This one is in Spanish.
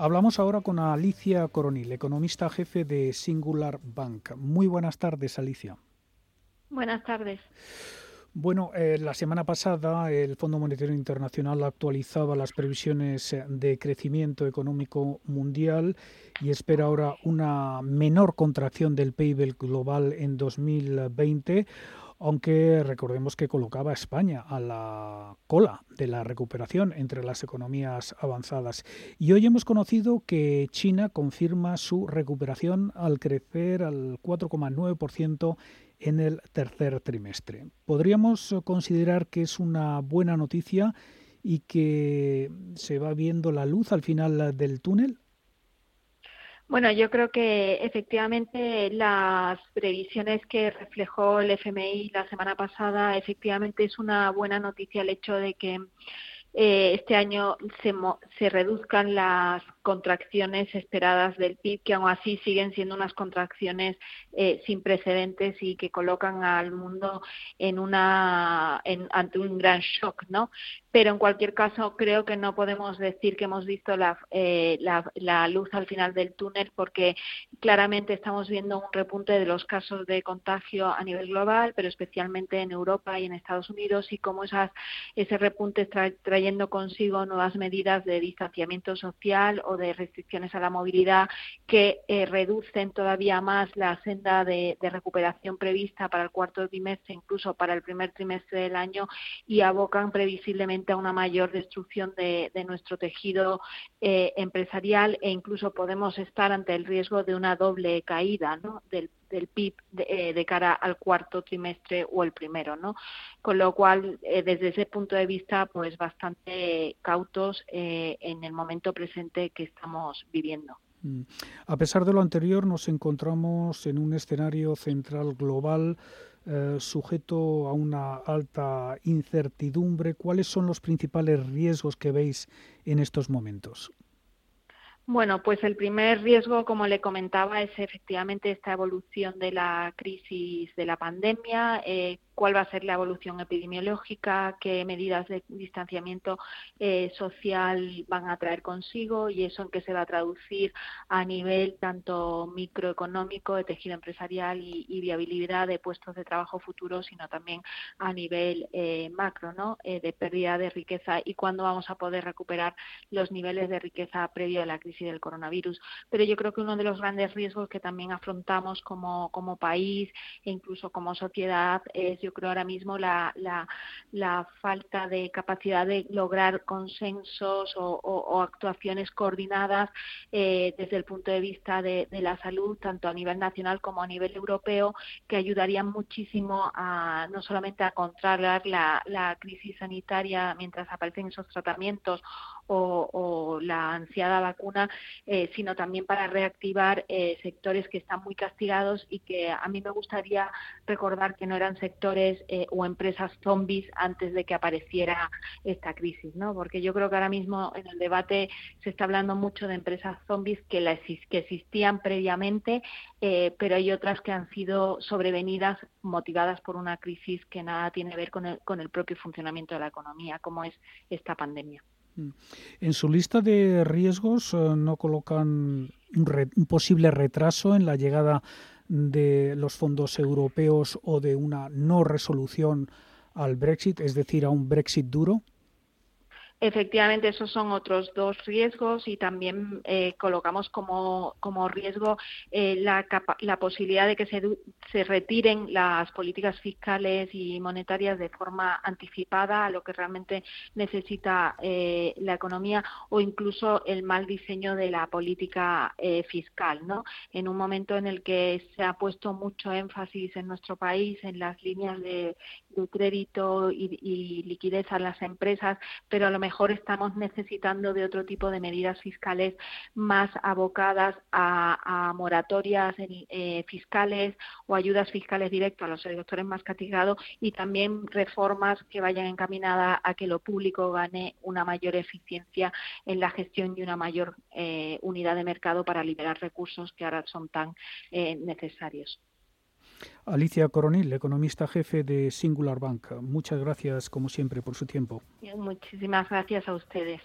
Hablamos ahora con Alicia Coronil, economista jefe de Singular Bank. Muy buenas tardes, Alicia. Buenas tardes. Bueno, la semana pasada el Fondo Monetario Internacional actualizaba las previsiones de crecimiento económico mundial y espera ahora una menor contracción del PIB global en 2020, aunque recordemos que colocaba a España a la cola de la recuperación entre las economías avanzadas. Y hoy hemos conocido que China confirma su recuperación al crecer al 4,9% en el tercer trimestre. ¿Podríamos considerar que es una buena noticia y que se va viendo la luz al final del túnel? Bueno, yo creo que efectivamente las previsiones que reflejó el FMI la semana pasada, efectivamente es una buena noticia el hecho de que este año se reduzcan las contracciones esperadas del PIB, que aún así siguen siendo unas contracciones sin precedentes y que colocan al mundo ante un gran shock, ¿no? Pero en cualquier caso creo que no podemos decir que hemos visto la luz al final del túnel, porque claramente estamos viendo un repunte de los casos de contagio a nivel global, pero especialmente en Europa y en Estados Unidos, y cómo ese repunte está trayendo consigo nuevas medidas de distanciamiento social o de restricciones a la movilidad que reducen todavía más la senda de recuperación prevista para el cuarto trimestre, incluso para el primer trimestre del año, y abocan previsiblemente a una mayor destrucción de nuestro tejido empresarial, e incluso podemos estar ante el riesgo de una doble caída, ¿no?, del PIB de cara al cuarto trimestre o el primero, ¿no? Con lo cual, desde ese punto de vista, pues bastante cautos en el momento presente que estamos viviendo. A pesar de lo anterior, nos encontramos en un escenario central global sujeto a una alta incertidumbre. ¿Cuáles son los principales riesgos que veis en estos momentos? Bueno, pues el primer riesgo, como le comentaba, es efectivamente esta evolución de la crisis de la pandemia, cuál va a ser la evolución epidemiológica, qué medidas de distanciamiento social van a traer consigo y eso en qué se va a traducir a nivel tanto microeconómico, de tejido empresarial y viabilidad de puestos de trabajo futuros, sino también a nivel macro, ¿no?, de pérdida de riqueza y cuándo vamos a poder recuperar los niveles de riqueza previo a la crisis del coronavirus. Pero yo creo que uno de los grandes riesgos que también afrontamos como país e incluso como sociedad es, yo creo, ahora mismo la falta de capacidad de lograr consensos o actuaciones coordinadas desde el punto de vista de la salud, tanto a nivel nacional como a nivel europeo, que ayudarían muchísimo a no solamente a controlar la crisis sanitaria mientras aparecen esos tratamientos o la ansiada vacuna, sino también para reactivar sectores que están muy castigados y que a mí me gustaría recordar que no eran sectores o empresas zombies antes de que apareciera esta crisis, ¿no? Porque yo creo que ahora mismo en el debate se está hablando mucho de empresas zombies que existían previamente, pero hay otras que han sido sobrevenidas motivadas por una crisis que nada tiene que ver con el propio funcionamiento de la economía, como es esta pandemia. En su lista de riesgos no colocan un posible retraso en la llegada de los fondos europeos o de una no resolución al Brexit, es decir, a un Brexit duro. Efectivamente, esos son otros dos riesgos y también colocamos como riesgo la posibilidad de que se retiren las políticas fiscales y monetarias de forma anticipada a lo que realmente necesita la economía, o incluso el mal diseño de la política fiscal, ¿no? En un momento en el que se ha puesto mucho énfasis en nuestro país en las líneas de crédito y liquidez a las empresas, pero a lo mejor estamos necesitando de otro tipo de medidas fiscales más abocadas a moratorias fiscales o ayudas fiscales directas a los sectores más castigados, y también reformas que vayan encaminadas a que lo público gane una mayor eficiencia en la gestión y una mayor unidad de mercado para liberar recursos que ahora son tan necesarios. Alicia Coronil, economista jefe de Singular Bank. Muchas gracias, como siempre, por su tiempo. Muchísimas gracias a ustedes.